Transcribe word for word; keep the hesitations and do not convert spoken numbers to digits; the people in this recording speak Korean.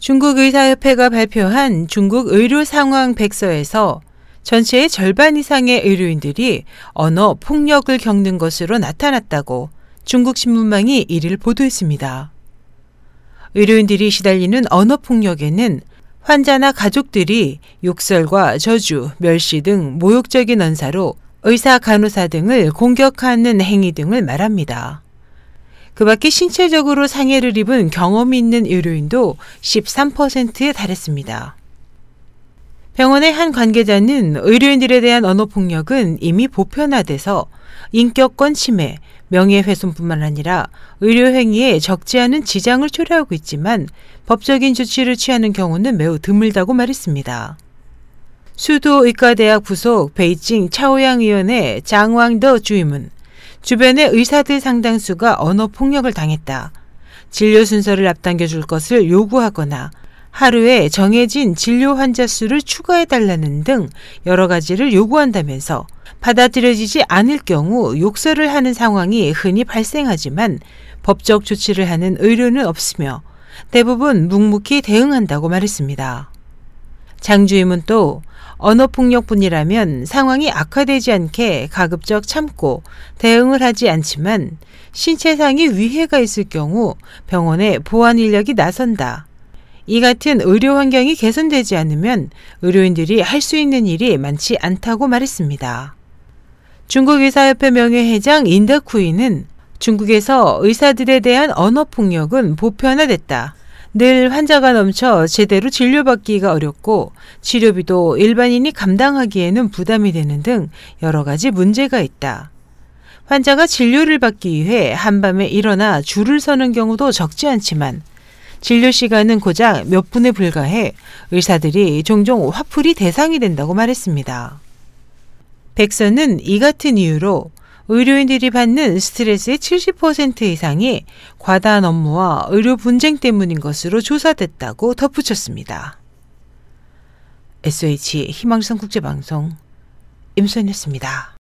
중국의사협회가 발표한 중국 의료 상황 백서에서 전체의 절반 이상의 의료인들이 언어 폭력을 겪는 것으로 나타났다고 중국 신문망이 일 일 보도했습니다. 의료인들이 시달리는 언어 폭력에는 환자나 가족들이 욕설과 저주, 멸시 등 모욕적인 언사로 의사, 간호사 등을 공격하는 행위 등을 말합니다. 그 밖에 신체적으로 상해를 입은 경험이 있는 의료인도 십삼 퍼센트에 달했습니다. 병원의 한 관계자는 의료인들에 대한 언어폭력은 이미 보편화돼서 인격권 침해, 명예훼손뿐만 아니라 의료행위에 적지 않은 지장을 초래하고 있지만 법적인 조치를 취하는 경우는 매우 드물다고 말했습니다. 수도의과대학 부속 베이징 차오양의원의 장왕더 주임은 주변의 의사들 상당수가 언어폭력을 당했다. 진료 순서를 앞당겨줄 것을 요구하거나 하루에 정해진 진료 환자 수를 추가해달라는 등 여러 가지를 요구한다면서 받아들여지지 않을 경우 욕설을 하는 상황이 흔히 발생하지만 법적 조치를 하는 의료는 없으며 대부분 묵묵히 대응한다고 말했습니다. 장 주임은 또 언어폭력뿐이라면 상황이 악화되지 않게 가급적 참고 대응을 하지 않지만 신체상의 위해가 있을 경우 병원의 보안 인력이 나선다. 이 같은 의료 환경이 개선되지 않으면 의료인들이 할 수 있는 일이 많지 않다고 말했습니다. 중국의사협회 명예회장 인다쿠이는 중국에서 의사들에 대한 언어폭력은 보편화됐다. 늘 환자가 넘쳐 제대로 진료받기가 어렵고 치료비도 일반인이 감당하기에는 부담이 되는 등 여러 가지 문제가 있다. 환자가 진료를 받기 위해 한밤에 일어나 줄을 서는 경우도 적지 않지만 진료 시간은 고작 몇 분에 불과해 의사들이 종종 화풀이 대상이 된다고 말했습니다. 백서는 이 같은 이유로 의료인들이 받는 스트레스의 칠십 퍼센트 이상이 과다한 업무와 의료 분쟁 때문인 것으로 조사됐다고 덧붙였습니다. 에스에이치 희망선 국제방송 임소연이었습니다.